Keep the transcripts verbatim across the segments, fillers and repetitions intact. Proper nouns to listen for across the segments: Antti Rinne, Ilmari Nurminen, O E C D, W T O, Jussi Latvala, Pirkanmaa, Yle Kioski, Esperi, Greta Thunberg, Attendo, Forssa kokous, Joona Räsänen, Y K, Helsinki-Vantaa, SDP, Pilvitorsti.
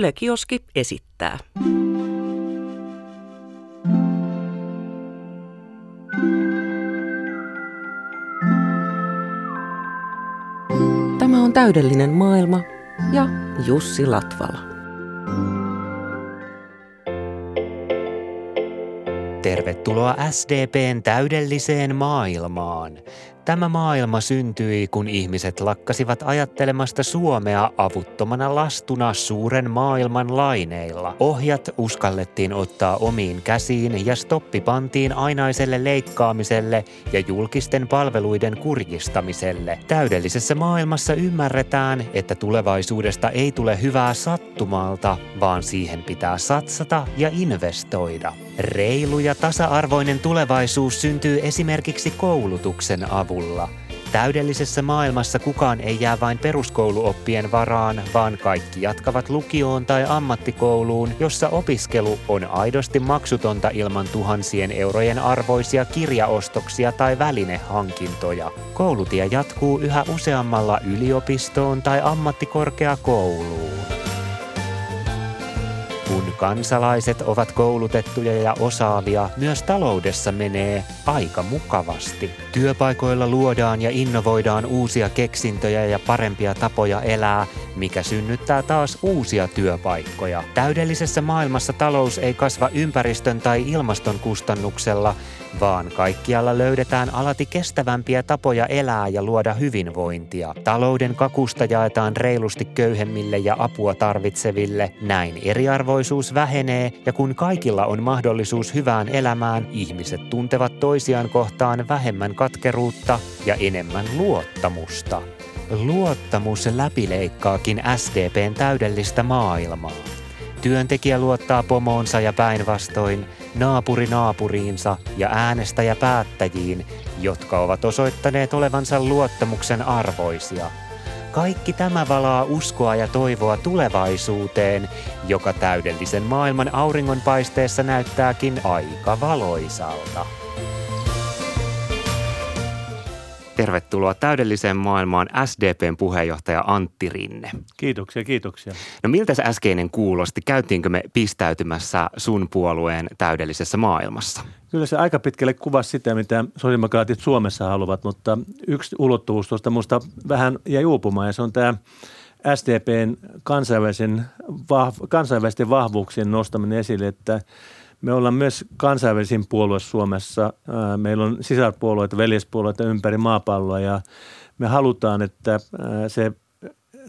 Yle Kioski esittää. Tämä on täydellinen maailma ja Jussi Latvala. Tervetuloa S D P:n täydelliseen maailmaan. Tämä maailma syntyi, kun ihmiset lakkasivat ajattelemasta Suomea avuttomana lastuna suuren maailman laineilla. Ohjat uskallettiin ottaa omiin käsiin ja stoppi pantiin ainaiselle leikkaamiselle ja julkisten palveluiden kurjistamiselle. Täydellisessä maailmassa ymmärretään, että tulevaisuudesta ei tule hyvää sattumalta, vaan siihen pitää satsata ja investoida. Reilu ja tasa-arvoinen tulevaisuus syntyy esimerkiksi koulutuksen avulla. Täydellisessä maailmassa kukaan ei jää vain peruskouluoppien varaan, vaan kaikki jatkavat lukioon tai ammattikouluun, jossa opiskelu on aidosti maksutonta ilman tuhansien eurojen arvoisia kirjaostoksia tai välinehankintoja. Koulutie jatkuu yhä useammalla yliopistoon tai ammattikorkeakouluun. Kun kansalaiset ovat koulutettuja ja osaavia, myös taloudessa menee aika mukavasti. Työpaikoilla luodaan ja innovoidaan uusia keksintöjä ja parempia tapoja elää, mikä synnyttää taas uusia työpaikkoja. Täydellisessä maailmassa talous ei kasva ympäristön tai ilmaston kustannuksella, vaan kaikkialla löydetään alati kestävämpiä tapoja elää ja luoda hyvinvointia. Talouden kakusta jaetaan reilusti köyhemmille ja apua tarvitseville. Näin eriarvoisuus vähenee, ja kun kaikilla on mahdollisuus hyvään elämään, ihmiset tuntevat toisiaan kohtaan vähemmän katkeruutta ja enemmän luottamusta. Luottamus läpileikkaakin S D P:n täydellistä maailmaa. Työntekijä luottaa pomoonsa ja päinvastoin, naapuri naapuriinsa ja äänestäjä päättäjiin, jotka ovat osoittaneet olevansa luottamuksen arvoisia. Kaikki tämä valaa uskoa ja toivoa tulevaisuuteen, joka täydellisen maailman auringonpaisteessa näyttääkin aika valoisalta. Tervetuloa täydelliseen maailmaan S D P:n puheenjohtaja Antti Rinne. Kiitoksia, kiitoksia. No miltä se äskeinen kuulosti? Käytiinkö me pistäytymässä sun puolueen täydellisessä maailmassa? Kyllä se aika pitkälle kuvasi sitä, mitä sosiaalidemokraatit Suomessa haluavat, mutta yksi ulottuvuus tuosta musta vähän jäi uupumaan, ja se on tämä S D P:n kansainvälisen, kansainvälisten vahvuuksien nostaminen esille, että me ollaan myös kansainvälisin puolue Suomessa. Meillä on sisarpuolueita, veljespuolueita ympäri maapalloa, ja me halutaan, että se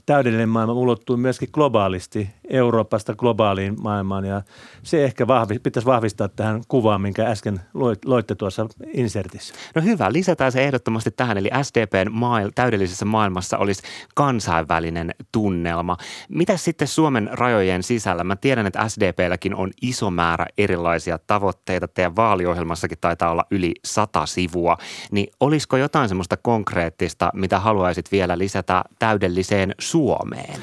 täydellinen maailma ulottuu myöskin globaalisti, Euroopasta globaaliin maailmaan, ja se ehkä vahvi, pitäisi vahvistaa tähän kuvaan, minkä äsken loitte tuossa insertissä. No hyvä, lisätään se ehdottomasti tähän, eli S D P:n maail- täydellisessä maailmassa olisi kansainvälinen tunnelma. Mitä sitten Suomen rajojen sisällä? Mä tiedän, että S D P:lläkin on iso määrä erilaisia tavoitteita. Teidän vaaliohjelmassakin taitaa olla yli sata sivua, niin olisiko jotain semmoista konkreettista, mitä haluaisit vielä lisätä täydelliseen Suomeen?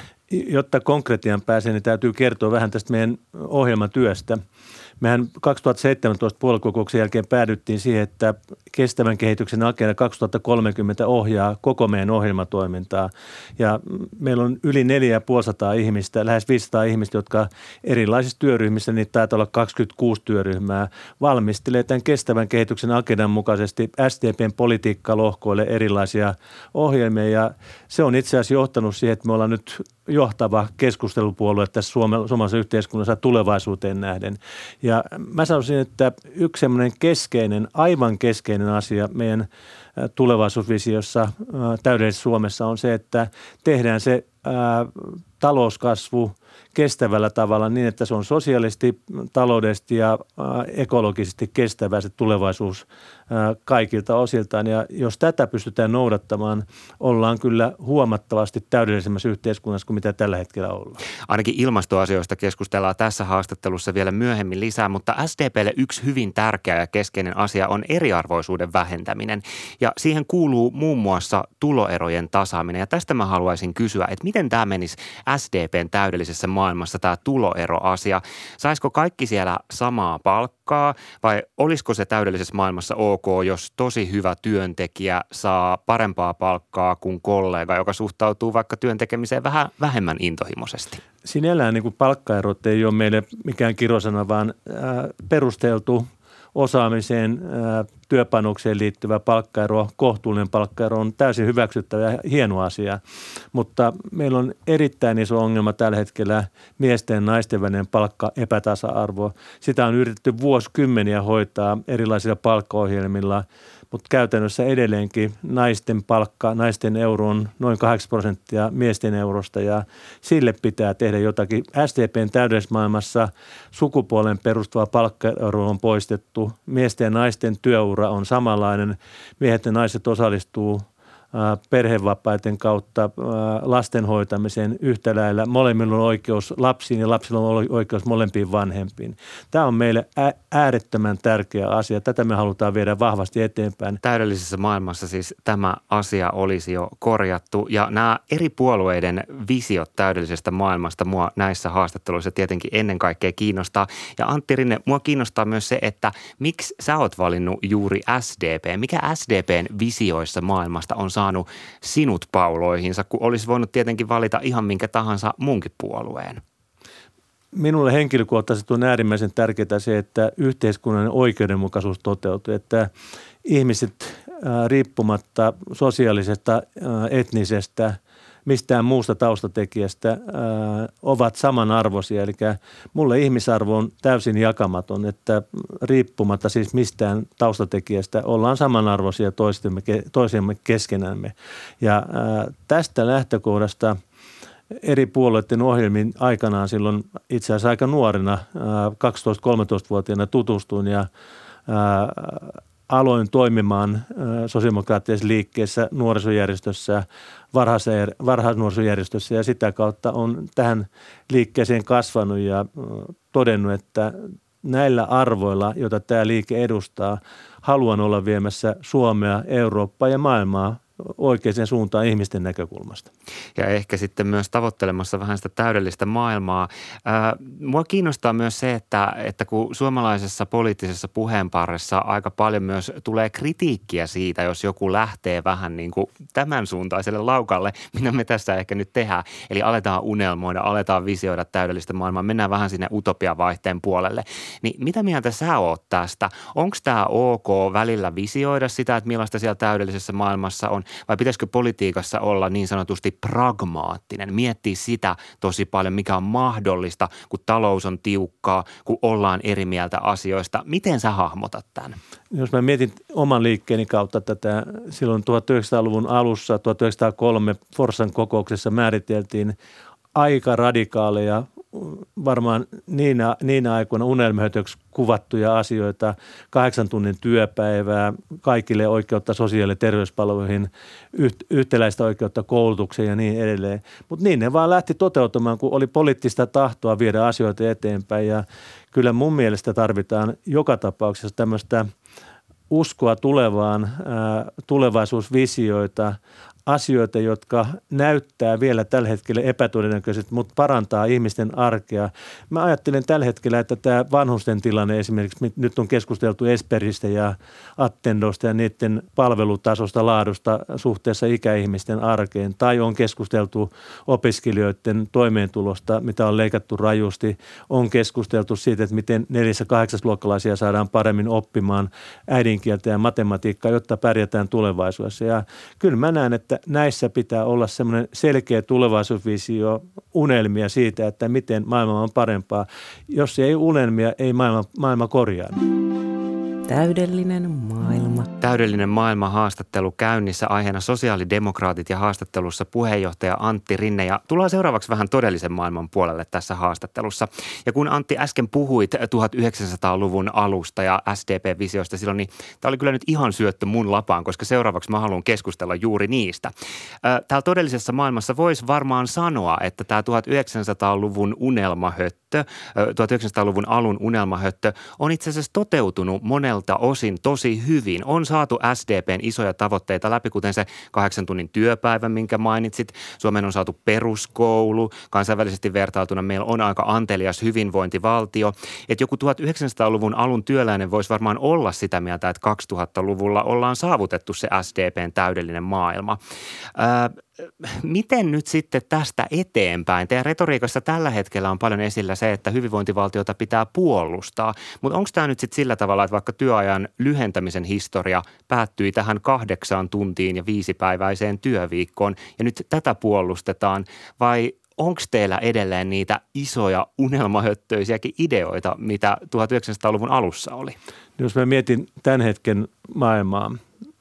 Jotta konkretiaan pääsee, niin täytyy kertoa vähän tästä meidän ohjelmatyöstä. Mehän kaksituhattaseitsemäntoista puoluekokouksen jälkeen päädyttiin siihen, että kestävän kehityksen agenda kaksituhattakolmekymmentä ohjaa koko meidän ohjelmatoimintaa. Ja meillä on yli neljätuhattaviisisataa ihmistä, lähes viisisataa ihmistä, jotka erilaisissa työryhmissä, niitä taitaa olla kaksikymmentäkuusi työryhmää, valmistelee tämän kestävän kehityksen agendan mukaisesti S D P:n politiikkalohkoille erilaisia ohjelmia. Ja se on itse asiassa johtanut siihen, että me ollaan nyt johtava keskustelupuolue tässä suomalaisessa yhteiskunnassa tulevaisuuteen nähden. Ja mä sanoisin, että yksi semmoinen keskeinen, aivan keskeinen asia meidän tulevaisuusvisiossa täydellisessä Suomessa on se, että tehdään se ää, talouskasvu kestävällä tavalla niin, että se on sosiaalisesti, taloudellisesti ja ää, ekologisesti kestävä se tulevaisuus ää, kaikilta osiltaan. Ja jos tätä pystytään noudattamaan, ollaan kyllä huomattavasti täydellisemmässä yhteiskunnassa kuin mitä tällä hetkellä ollaan. Ainakin ilmastoasioista keskustellaan tässä haastattelussa vielä myöhemmin lisää, mutta S D P:lle yksi hyvin tärkeä ja keskeinen asia on eriarvoisuuden vähentäminen. Ja siihen kuuluu muun muassa tuloerojen tasaaminen. Ja tästä mä haluaisin kysyä, että miten tämä menisi S D P:n täydellisessä maailmassa tämä tuloeroasia? Saisiko kaikki siellä samaa palkkaa vai olisiko se täydellisessä maailmassa ok, jos tosi hyvä työntekijä saa parempaa palkkaa kuin kollega, joka suhtautuu vaikka työntekemiseen vähän vähemmän intohimoisesti? Sinällään niin kuin palkkaerot ei ole meille mikään kirosana, vaan ää, perusteltu osaamiseen, ää, työpanokseen liittyvä palkkaero, kohtuullinen palkkaero on täysin hyväksyttävä ja hieno asia. Mutta meillä on erittäin iso ongelma tällä hetkellä miesten ja naisten välinen palkkaepätasa-arvo. Sitä on yritetty vuosikymmeniä hoitaa erilaisilla palkkaohjelmilla, mutta käytännössä edelleenkin naisten palkka, naisten euro on noin kahdeksan prosenttia miesten eurosta ja sille pitää tehdä jotakin. S D P:n täydellisessä maailmassa sukupuolen perustuva palkkaero on poistettu. Miesten ja naisten työura on samanlainen. Miehet ja naiset osallistuu perhevapaiden kautta lasten hoitamiseen yhtä lailla. Molemmilla on oikeus lapsiin ja lapsilla on oikeus molempiin vanhempiin. Tämä on meille äärettömän tärkeä asia. Tätä me halutaan viedä vahvasti eteenpäin. Täydellisessä maailmassa siis tämä asia olisi jo korjattu ja nämä eri puolueiden visiot täydellisestä maailmasta mua näissä haastatteluissa tietenkin ennen kaikkea kiinnostaa. Ja Antti Rinne, mua kiinnostaa myös se, että miksi sä oot valinnut juuri S D P? Mikä S D P:n visioissa maailmasta on saanut sinut pauloihinsa, kun olisi voinut tietenkin valita ihan minkä tahansa muunkin puolueen? Minulle henkilökohtaisesti on äärimmäisen tärkeää se, että yhteiskunnan oikeudenmukaisuus toteutuu, että ihmiset riippumatta sosiaalisesta, etnisestä, mistään muusta taustatekijästä ovat samanarvoisia. Eli mulle ihmisarvo on täysin jakamaton, että riippumatta siis mistään taustatekijästä ollaan samanarvoisia toisiamme keskenämme. Ja tästä lähtökohdasta eri puolueiden ohjelmiin aikanaan silloin itse asiassa aika nuorena, kaksitoista-kolmetoistavuotiaana tutustuin ja aloin toimimaan sosiaalidemokraattisessa liikkeessä, nuorisojärjestössä, varhaisnuorisojärjestössä ja sitä kautta on tähän liikkeeseen kasvanut ja todennut, että näillä arvoilla, joita tämä liike edustaa, haluan olla viemässä Suomea, Eurooppaa ja maailmaa oikeaan suuntaan ihmisten näkökulmasta. Ja ehkä sitten myös tavoittelemassa vähän sitä täydellistä maailmaa. Ää, mua kiinnostaa myös se, että, että kun suomalaisessa poliittisessa puheenparissa aika paljon myös tulee kritiikkiä siitä, jos joku lähtee vähän niin kuin tämän suuntaiselle laukalle, mitä me tässä ehkä nyt tehdään. Eli aletaan unelmoida, aletaan visioida täydellistä maailmaa, mennään vähän sinne utopiavaihteen puolelle. Niin mitä mieltä sä oot tästä? Onko tämä ok välillä visioida sitä, että millaista siellä täydellisessä maailmassa on? Vai pitäisikö politiikassa olla niin sanotusti pragmaattinen, miettiä sitä tosi paljon, mikä on mahdollista, kun talous on tiukkaa, kun ollaan eri mieltä asioista. Miten sä hahmotat tämän? Jos mä mietin oman liikkeeni kautta tätä, silloin tuhatyhdeksänsataaluvun alussa, tuhatyhdeksänsataakolme Forssan kokouksessa määriteltiin aika radikaaleja, varmaan niinä, niinä aikoina unelmahötöksi kuvattuja asioita, kahdeksan tunnin työpäivää, kaikille oikeutta sosiaali- ja terveyspalveluihin, yhtäläistä oikeutta koulutukseen ja niin edelleen. Mutta niin ne vaan lähti toteutumaan, kun oli poliittista tahtoa viedä asioita eteenpäin ja kyllä mun mielestä tarvitaan joka tapauksessa tämmöistä uskoa tulevaan, ää, tulevaisuusvisioita, asioita, jotka näyttää vielä tällä hetkellä epätodennäköisesti, mutta parantaa ihmisten arkea. Mä ajattelen tällä hetkellä, että tämä vanhusten tilanne esimerkiksi, nyt on keskusteltu Esperistä ja Attendosta ja niiden palvelutasosta, laadusta suhteessa ikäihmisten arkeen, tai on keskusteltu opiskelijoiden toimeentulosta, mitä on leikattu rajusti, on keskusteltu siitä, että miten neljäs- ja kahdeksasluokkalaisia saadaan paremmin oppimaan äidinkieltä ja matematiikkaa, jotta pärjätään tulevaisuudessa. Ja kyllä mä näen, että näissä pitää olla semmoinen selkeä tulevaisuusvisio, unelmia siitä, että miten maailma on parempaa. Jos ei unelmia, ei maailma, maailma korjaannu. Täydellinen maailma. Täydellinen maailma haastattelu käynnissä, aiheena sosiaalidemokraatit ja haastattelussa puheenjohtaja Antti Rinne. Ja tullaan seuraavaksi vähän todellisen maailman puolelle tässä haastattelussa. Ja kun Antti äsken puhuit tuhatyhdeksänsataaluvun alusta ja S D P-visioista silloin, niin tämä oli kyllä nyt ihan syöttö mun lapaan, koska seuraavaksi mä haluan keskustella juuri niistä. Täällä todellisessa maailmassa voisi varmaan sanoa, että tämä tuhatyhdeksänsataaluvun unelmahöttö unelmahöttö, tuhatyhdeksänsataaluvun alun unelmahöttö on itse asiassa toteutunut monelta osin tosi hyvin. On saatu S D P:n isoja tavoitteita läpi, kuten se kahdeksan tunnin työpäivä, minkä mainitsit. Suomeen on saatu peruskoulu. Kansainvälisesti vertailtuna meillä on aika antelias hyvinvointivaltio. Että joku tuhatyhdeksänsataaluvun alun työläinen voisi varmaan olla sitä mieltä, että kaksituhattaluvulla ollaan saavutettu se S D P:n täydellinen maailma. Öö, miten nyt sitten tästä eteenpäin? Teidän retoriikassa tällä hetkellä on paljon esillä se, että hyvinvointivaltiota pitää puolustaa, mutta onko tämä nyt sitten sillä tavalla, että vaikka työajan lyhentämisen historia päättyi tähän kahdeksaan tuntiin ja viisipäiväiseen työviikkoon ja nyt tätä puolustetaan, vai onko teillä edelleen niitä isoja unelmahöttöisiäkin ideoita, mitä tuhatyhdeksänsataaluvun alussa oli? Jos mä mietin tämän hetken maailmaa,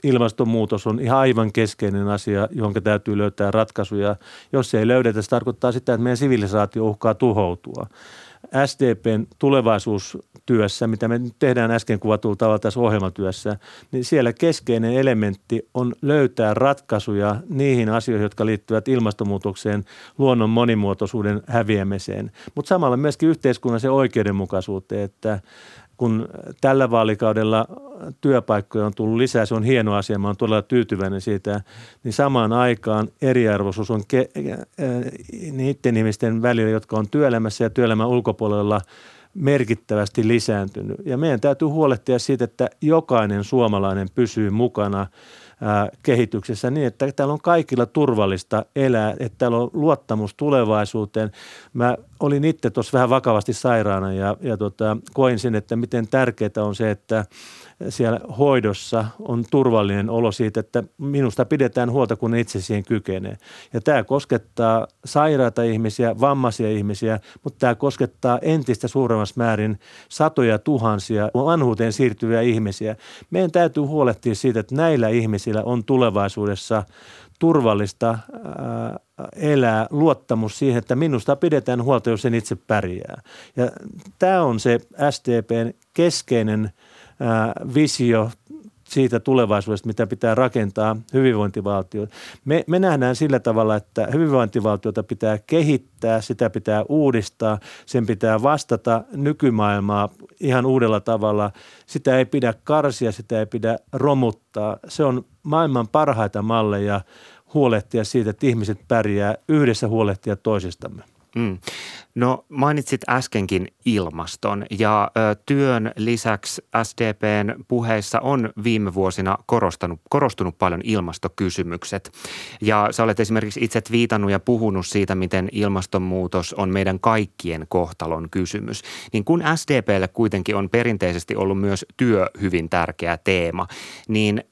ilmastonmuutos on ihan aivan keskeinen asia, johon täytyy löytää ratkaisuja. Jos ei löydetä, se tarkoittaa sitä, että meidän sivilisaatio uhkaa tuhoutua. S D P:n tulevaisuustyössä, mitä me nyt tehdään äsken kuvatulla tavalla tässä ohjelmatyössä, niin siellä keskeinen elementti on löytää ratkaisuja niihin asioihin, jotka liittyvät ilmastonmuutokseen, luonnon monimuotoisuuden häviämiseen, mutta samalla myöskin yhteiskunnan se oikeudenmukaisuuteen, että kun tällä vaalikaudella työpaikkoja on tullut lisää, se on hieno asia, mä oon todella tyytyväinen siitä, niin samaan aikaan eriarvoisuus on ke- niiden ihmisten välillä, jotka on työelämässä ja työelämän ulkopuolella merkittävästi lisääntynyt. Ja meidän täytyy huolehtia siitä, että jokainen suomalainen pysyy mukana kehityksessä niin, että täällä on kaikilla turvallista elää, että täällä on luottamus tulevaisuuteen. Mä olin itse tuossa vähän vakavasti sairaana ja, ja tota, koin sen, että miten tärkeää on se, että siellä hoidossa on turvallinen olo siitä, että minusta pidetään huolta, kun itse siihen kykenee. Ja tämä koskettaa sairaita ihmisiä, vammaisia ihmisiä, mutta tämä koskettaa entistä suuremmassa määrin satoja tuhansia vanhuuteen siirtyviä ihmisiä. Meidän täytyy huolehtia siitä, että näillä ihmisillä on tulevaisuudessa turvallista ää, elää luottamus siihen, että minusta pidetään huolta, jos sen itse pärjää. Ja tämä on se S D P:n keskeinen ää, visio siitä tulevaisuudesta, mitä pitää rakentaa hyvinvointivaltiota. Me, me nähdään sillä tavalla, että hyvinvointivaltiota pitää kehittää, sitä pitää uudistaa, sen pitää vastata nykymaailmaa ihan uudella tavalla. Sitä ei pidä karsia, sitä ei pidä romuttaa. Se on maailman parhaita malleja huolehtia siitä, että ihmiset pärjää, yhdessä huolehtia toisistamme. Mm. No mainitsit äskenkin ilmaston ja ö, työn lisäksi S D P:n puheissa on viime vuosina korostanut, korostunut paljon ilmastokysymykset. Ja sä olet esimerkiksi itse viitannut ja puhunut siitä, miten ilmastonmuutos on meidän kaikkien kohtalon kysymys. Niin kun S D P:lle kuitenkin on perinteisesti ollut myös työ hyvin tärkeä teema, niin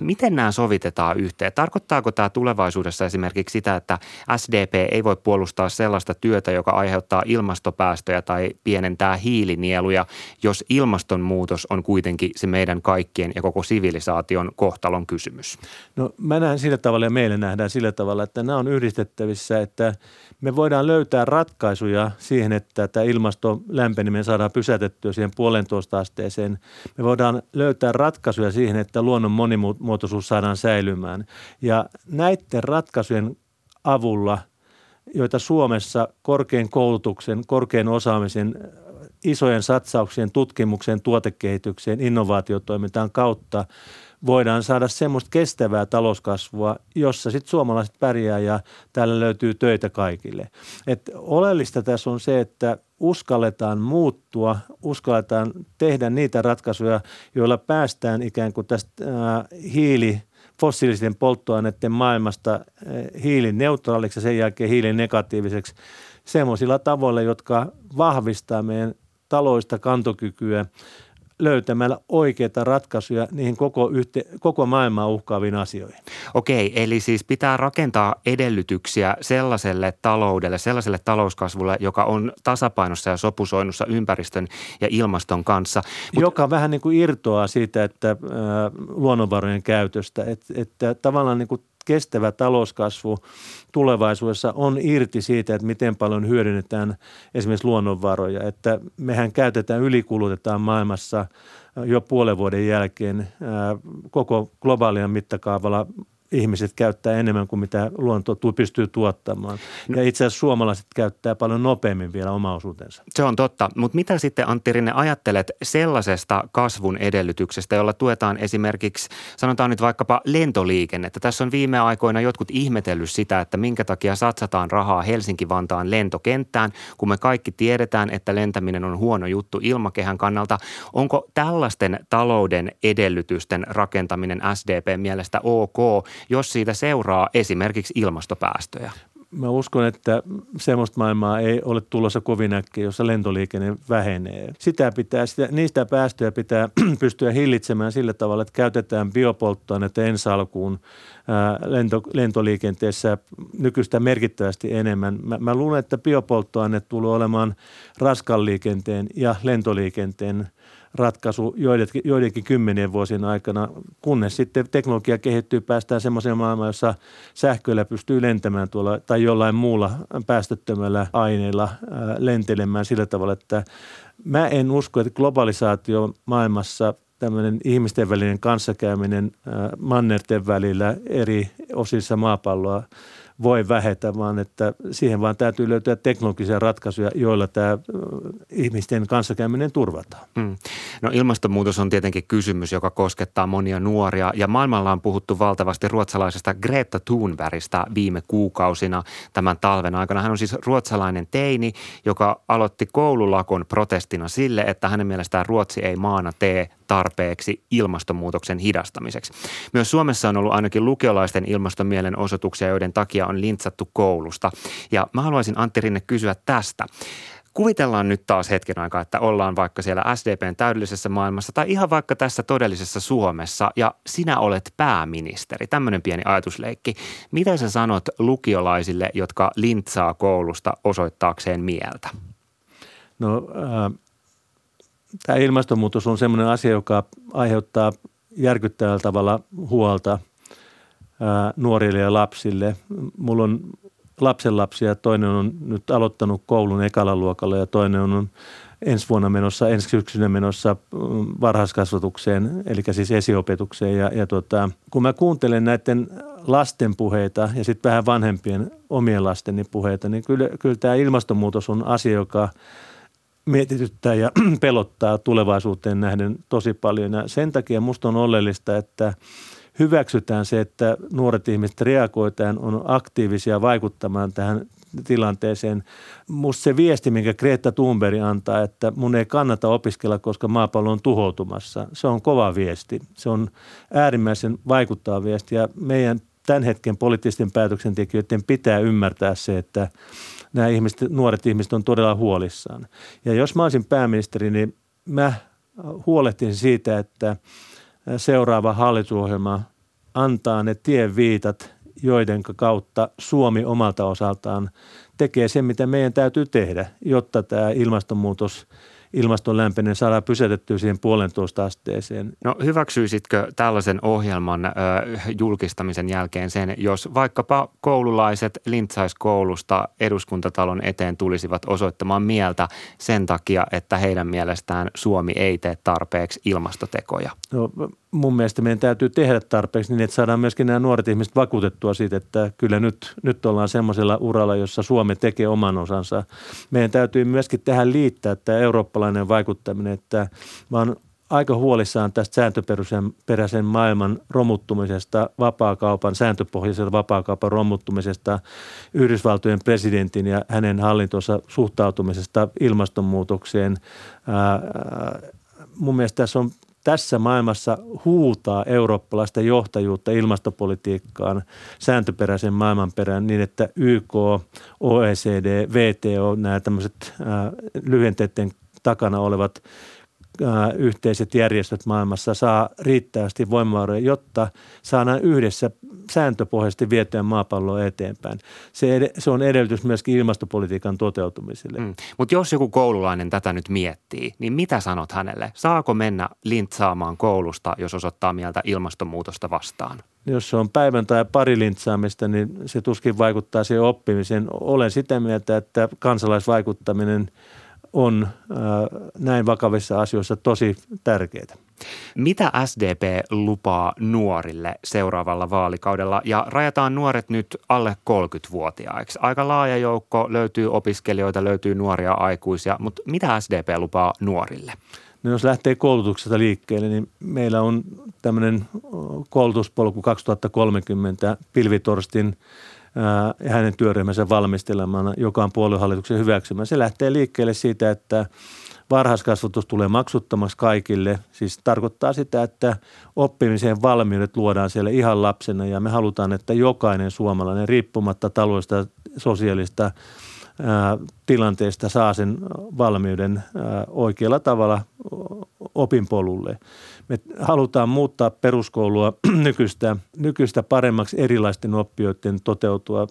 miten nämä sovitetaan yhteen? Tarkoittaako tämä tulevaisuudessa esimerkiksi sitä, että S D P ei voi puolustaa sellaista työtä, joka aiheuttaa ilmastopäästöjä tai pienentää hiilinieluja, jos ilmastonmuutos on kuitenkin se meidän kaikkien ja koko sivilisaation kohtalon kysymys? No mä näen sillä tavalla ja meille nähdään sillä tavalla, että nämä on yhdistettävissä, että me voidaan löytää ratkaisuja siihen, että tämä ilmaston lämpeneminen saadaan pysäytettyä siihen puolentoista asteeseen. Me voidaan löytää ratkaisuja siihen, että luonnon monimuotoisuus saadaan säilymään ja näiden ratkaisujen avulla – joita Suomessa korkean koulutuksen, korkean osaamisen, isojen satsauksien, tutkimukseen, tuotekehitykseen, innovaatiotoimintaan kautta voidaan saada semmoista kestävää talouskasvua, jossa sitten suomalaiset pärjää ja täällä löytyy töitä kaikille. Et oleellista tässä on se, että uskalletaan muuttua, uskalletaan tehdä niitä ratkaisuja, joilla päästään ikään kuin tästä äh, hiili fossiilisten polttoaineiden maailmasta hiilineutraaliksi ja sen jälkeen hiilinegatiiviseksi semmoisilla tavoilla, jotka vahvistaa meidän taloista kantokykyä löytämällä oikeita ratkaisuja niihin koko, yhte, koko maailmaa uhkaaviin asioihin. Okei, eli siis pitää rakentaa edellytyksiä sellaiselle taloudelle, sellaiselle talouskasvulle, joka on tasapainossa ja sopusoinnussa ympäristön ja ilmaston kanssa. Mut joka vähän niin kuin irtoaa siitä, että äh, luonnonvarojen käytöstä, että, että tavallaan niin kuin kestävä talouskasvu tulevaisuudessa on irti siitä, että miten paljon hyödynnetään esimerkiksi luonnonvaroja. Että mehän käytetään, ylikulutetaan maailmassa jo puolen vuoden jälkeen koko globaalien mittakaavalla ihmiset käyttää enemmän kuin mitä luonto pystyy tuottamaan. Ja itse asiassa suomalaiset käyttää paljon nopeammin vielä oma osuutensa. Se on totta, mutta mitä sitten Antti Rinne ajattelet sellaisesta kasvun edellytyksestä, jolla tuetaan esimerkiksi, sanotaan nyt vaikkapa lentoliikennettä. Tässä on viime aikoina jotkut ihmetellyt sitä, että minkä takia satsataan rahaa Helsinki-Vantaan lentokenttään, kun me kaikki tiedetään, että lentäminen on huono juttu ilmakehän kannalta. Onko tällaisten talouden edellytysten rakentaminen S D P:n mielestä ok, jos siitä seuraa esimerkiksi ilmastopäästöjä? Mä uskon, että semmoista maailmaa ei ole tulossa kovin äkkiä, jossa lentoliikenne vähenee. Sitä pitää, sitä, niistä päästöjä pitää pystyä hillitsemään sillä tavalla, että käytetään biopolttoainetta ensi alkuun ää, lento, lentoliikenteessä nykyistä merkittävästi enemmän. Mä, mä luulen, että biopolttoaine tulee olemaan raskan liikenteen ja lentoliikenteen ratkaisu joidenkin, joidenkin kymmenien vuosien aikana, kunnes sitten teknologia kehittyy, päästään semmoiseen maailmaan, jossa sähköllä pystyy lentämään tuolla tai jollain muulla päästöttömällä aineilla lentelemään sillä tavalla, että mä en usko, että globalisaatio maailmassa – tämmöinen ihmisten välinen kanssakäyminen mannerten välillä eri osissa maapalloa voi vähetä, vaan että siihen vaan täytyy löytää teknologisia ratkaisuja, joilla tämä ihmisten kanssakäyminen turvataan. Mm. No ilmastonmuutos on tietenkin kysymys, joka koskettaa monia nuoria ja maailmalla on puhuttu valtavasti ruotsalaisesta Greta Thunbergistä viime kuukausina tämän talven aikana. Hän on siis ruotsalainen teini, joka aloitti koululakon protestina sille, että hänen mielestään Ruotsi ei maana tee tarpeeksi ilmastonmuutoksen hidastamiseksi. Myös Suomessa on ollut ainakin lukiolaisten ilmastomielenosoituksia, joiden takia on lintsattu koulusta. Ja mä haluaisin Antti Rinne kysyä tästä. Kuvitellaan nyt taas hetken aikaa, että ollaan vaikka siellä S D P:n täydellisessä maailmassa tai ihan vaikka tässä todellisessa Suomessa ja sinä olet pääministeri. Tämmöinen pieni ajatusleikki. Mitä sä sanot lukiolaisille, jotka lintsaa koulusta osoittaakseen mieltä? No äh... Tämä ilmastonmuutos on semmoinen asia, joka aiheuttaa järkyttävällä tavalla huolta ää, nuorille ja lapsille. Mulla on lapsenlapsia, toinen on nyt aloittanut koulun ekalla luokalla ja toinen on ensi vuonna menossa, ensi syksynä menossa varhaiskasvatukseen, eli siis esiopetukseen. Ja, ja tota, kun mä kuuntelen näiden lasten puheita ja sitten vähän vanhempien omien lasteni puheita, niin kyllä, kyllä tämä ilmastonmuutos on asia, joka mietityttää ja pelottaa tulevaisuuteen nähden tosi paljon. Ja sen takia musta on oleellista, että hyväksytään se, että nuoret ihmiset reagoitaan, on aktiivisia vaikuttamaan tähän tilanteeseen. Musta se viesti, minkä Greta Thunberg antaa, että mun ei kannata opiskella, koska maapallo on tuhoutumassa. Se on kova viesti. Se on äärimmäisen vaikuttava viesti ja meidän tämän hetken poliittisten päätöksentekijöiden pitää ymmärtää se, että nämä ihmiset, nuoret ihmiset on todella huolissaan. Ja jos mä olisin pääministeri, niin mä huolehtin siitä, että seuraava hallitusohjelma antaa ne tieviitat, joiden kautta Suomi omalta osaltaan tekee sen, mitä meidän täytyy tehdä, jotta tämä ilmastonmuutos, ilmaston lämpenen saadaan pysäytettyä siihen puolentoista asteeseen. No hyväksyisitkö tällaisen ohjelman ö, julkistamisen jälkeen sen, jos vaikkapa koululaiset lintsaiskoulusta eduskuntatalon eteen tulisivat osoittamaan mieltä sen takia, että heidän mielestään Suomi ei tee tarpeeksi ilmastotekoja? No mun mielestä meidän täytyy tehdä tarpeeksi niin, että saadaan myöskin nämä nuoret ihmiset vakuutettua siitä, että kyllä nyt, nyt ollaan semmoisella uralla, jossa Suomi tekee oman osansa. Meidän täytyy myöskin tähän liittää tämä eurooppalainen vaikuttaminen, että mä oon aika huolissaan tästä sääntöperäisen maailman romuttumisesta, vapaakaupan, sääntöpohjaisen vapaakaupan romuttumisesta, Yhdysvaltojen presidentin ja hänen hallintonsa suhtautumisesta ilmastonmuutokseen. Ää, mun mielestä tässä on Tässä maailmassa huutaa eurooppalaista johtajuutta ilmastopolitiikkaan sääntöperäisen maailman perään niin, että Y K, O E C D, W T O, nämä tämmöiset äh, lyhenteiden takana olevat äh, yhteiset järjestöt maailmassa saa riittävästi voimavaroja, jotta saadaan yhdessä sääntöpohjaisesti vietyä maapalloa eteenpäin. Se, ed- se on edellytys myöskin ilmastopolitiikan toteutumiselle. Mm. Mutta jos joku koululainen tätä nyt miettii, niin mitä sanot hänelle? Saako mennä lintsaamaan koulusta, jos osoittaa mieltä ilmastonmuutosta vastaan? Jos se on päivän tai pari lintsaamista, niin se tuskin vaikuttaa siihen oppimiseen. Olen sitä mieltä, että kansalaisvaikuttaminen on äh, näin vakavissa asioissa tosi tärkeää. Mitä S D P lupaa nuorille seuraavalla vaalikaudella? Ja rajataan nuoret nyt alle kolmekymmentävuotiaiksi. Aika laaja joukko, löytyy opiskelijoita, löytyy nuoria aikuisia, mutta mitä S D P lupaa nuorille? No jos lähtee koulutuksesta liikkeelle, niin meillä on tämmöinen koulutuspolku kaksituhattakolmekymmentä Pilvitorstin ja hänen työryhmänsä valmistelemana, joka on puoluehallituksen hyväksymä. Se lähtee liikkeelle siitä, että varhaiskasvatus tulee maksuttomaksi kaikille. Siis tarkoittaa sitä, että oppimiseen valmiudet luodaan siellä ihan lapsena ja me halutaan, että jokainen suomalainen riippumatta taloudellisesta ja sosiaalista tilanteesta saa sen valmiuden oikealla tavalla opinpolulle. Me halutaan muuttaa peruskoulua nykyistä, nykyistä paremmaksi erilaisten oppijoiden toteutua,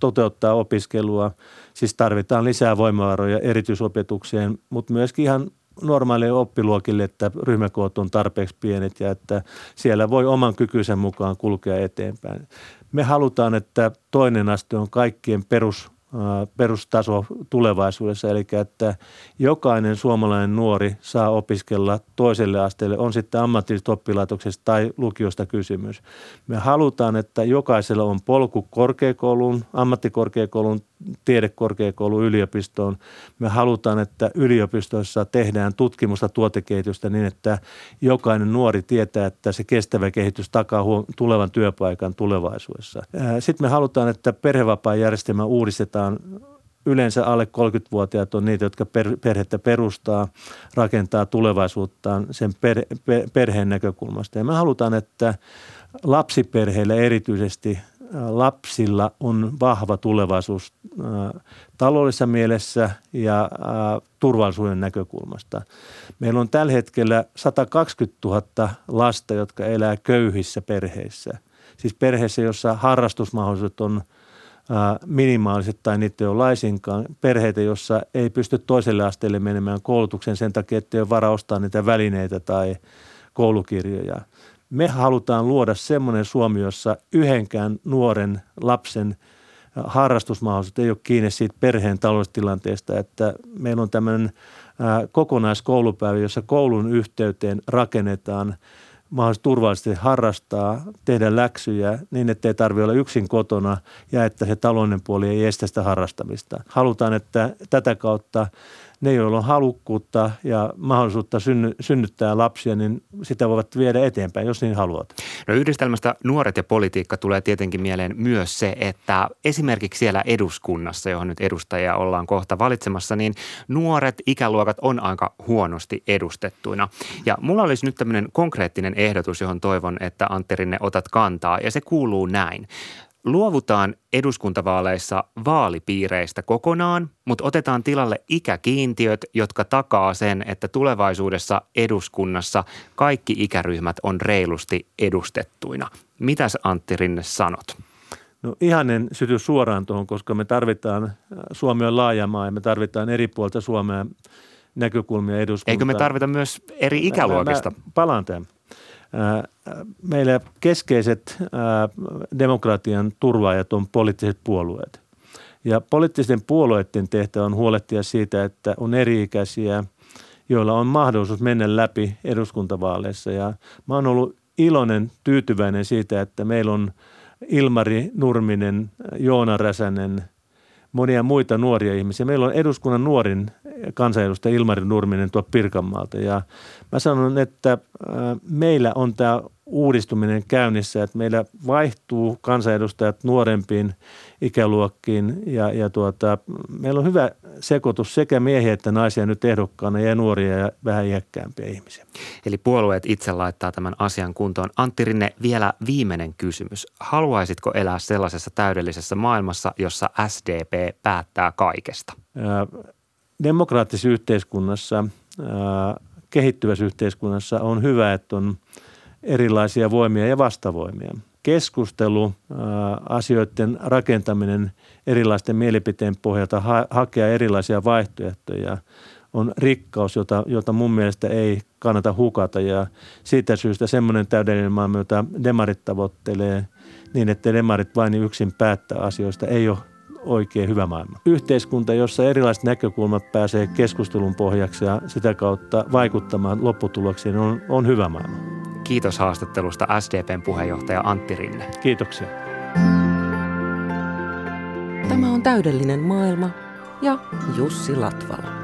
toteuttaa opiskelua. Siis tarvitaan lisää voimavaroja erityisopetukseen, mutta myöskin ihan normaaleille oppiluokille, että ryhmäkoot on tarpeeksi pienet ja että siellä voi oman kykyisen mukaan kulkea eteenpäin. Me halutaan, että toinen aste on kaikkien perus perustaso tulevaisuudessa, eli että jokainen suomalainen nuori saa opiskella toiselle asteelle, on sitten ammatillisesta oppilaitoksesta tai lukiosta kysymys. Me halutaan, että jokaisella on polku korkeakouluun, ammattikorkeakouluun, tiedekorkeakouluun, yliopistoon. Me halutaan, että yliopistoissa tehdään tutkimusta, tuotekehitystä niin, että jokainen nuori tietää, että se kestävä kehitys takaa tulevan työpaikan tulevaisuudessa. Sitten me halutaan, että perhevapaajärjestelmä uudistetaan. Yleensä alle kolmekymmentävuotiaat on niitä, jotka perhettä perustaa, rakentaa tulevaisuuttaan sen perheen näkökulmasta. Ja me halutaan, että lapsiperheillä erityisesti lapsilla on vahva tulevaisuus taloudellisessa mielessä ja turvallisuuden näkökulmasta. Meillä on tällä hetkellä sata kaksikymmentätuhatta lasta, jotka elää köyhissä perheissä. Siis perheissä, jossa harrastusmahdollisuudet on minimaaliset tai niitä ei ole laisinkaan, perheitä, jossa ei pysty toiselle asteelle menemään koulutuksen sen takia, että ei ole varaa ostaa niitä välineitä tai koulukirjoja. Me halutaan luoda semmoinen Suomi, jossa yhdenkään nuoren lapsen harrastusmahdollisuudet ei ole kiinni siitä perheen taloustilanteesta, että meillä on tämmöinen kokonaiskoulupäivä, jossa koulun yhteyteen rakennetaan mahdollisesti turvallisesti harrastaa, tehdä läksyjä niin, ettei tarvitse olla yksin kotona ja että se talouden puoli ei estä sitä harrastamista. Halutaan, että tätä kautta ne, joilla on halukkuutta ja mahdollisuutta synnyttää lapsia, niin sitä voivat viedä eteenpäin, jos niin haluat. No yhdistelmästä nuoret ja politiikka tulee tietenkin mieleen myös se, että esimerkiksi siellä eduskunnassa, johon nyt edustajia ollaan kohta valitsemassa, niin nuoret ikäluokat on aika huonosti edustettuina. Ja mulla olisi nyt tämmöinen konkreettinen ehdotus, johon toivon, että Antti Rinne otat kantaa, ja se kuuluu näin. Luovutaan eduskuntavaaleissa vaalipiireistä kokonaan, mutta otetaan tilalle ikäkiintiöt, jotka takaa sen, että tulevaisuudessa eduskunnassa kaikki ikäryhmät on reilusti edustettuina. Mitäs Antti Rinne sanot? No ihan en syty suoraan tuohon, koska me tarvitaan, Suomi on laaja maa ja me tarvitaan eri puolta Suomea näkökulmia eduskuntaan. Eikö me tarvita myös eri ikäluokista? Mä, mä palaan tämän. Meillä keskeiset demokratian turvaajat on poliittiset puolueet. Ja poliittisten puolueiden tehtävä on huolehtia siitä, että on eri-ikäisiä, joilla on mahdollisuus mennä läpi eduskuntavaaleissa. Ja mä oon ollut iloinen, tyytyväinen siitä, että meillä on Ilmari Nurminen, Joona Räsänen, monia muita nuoria ihmisiä. Meillä on eduskunnan nuorin kansanedustaja Ilmari Nurminen tuo Pirkanmaalta ja mä sanon, että meillä on tämä uudistuminen käynnissä, että meillä vaihtuu kansanedustajat nuorempiin ikäluokkiin ja, ja tuota, meillä on hyvä sekoitus sekä miehiä että naisia nyt ehdokkaana ja nuoria ja vähän iäkkäämpiä ihmisiä. Eli puolueet itse laittaa tämän asian kuntoon. Antti Rinne, vielä viimeinen kysymys. Haluaisitko elää sellaisessa täydellisessä maailmassa, jossa S D P päättää kaikesta? Äh, demokraattisessa yhteiskunnassa, äh, kehittyvässä yhteiskunnassa on hyvä, että on erilaisia voimia ja vastavoimia. Keskustelu, asioiden rakentaminen erilaisten mielipiteen pohjalta, ha- hakea erilaisia vaihtoehtoja on rikkaus, jota, jota mun mielestä ei kannata hukata. Ja siitä syystä semmoinen täydellinen maailma, jota demarit tavoittelee niin, että demarit vain yksin päättää asioista, ei ole oikein hyvä maailma. Yhteiskunta, jossa erilaiset näkökulmat pääsee keskustelun pohjaksi ja sitä kautta vaikuttamaan lopputuloksiin, on, on hyvä maailma. Kiitos haastattelusta S D P:n puheenjohtaja Antti Rinne. Kiitoksia. Tämä on Täydellinen maailma ja Jussi Latvala.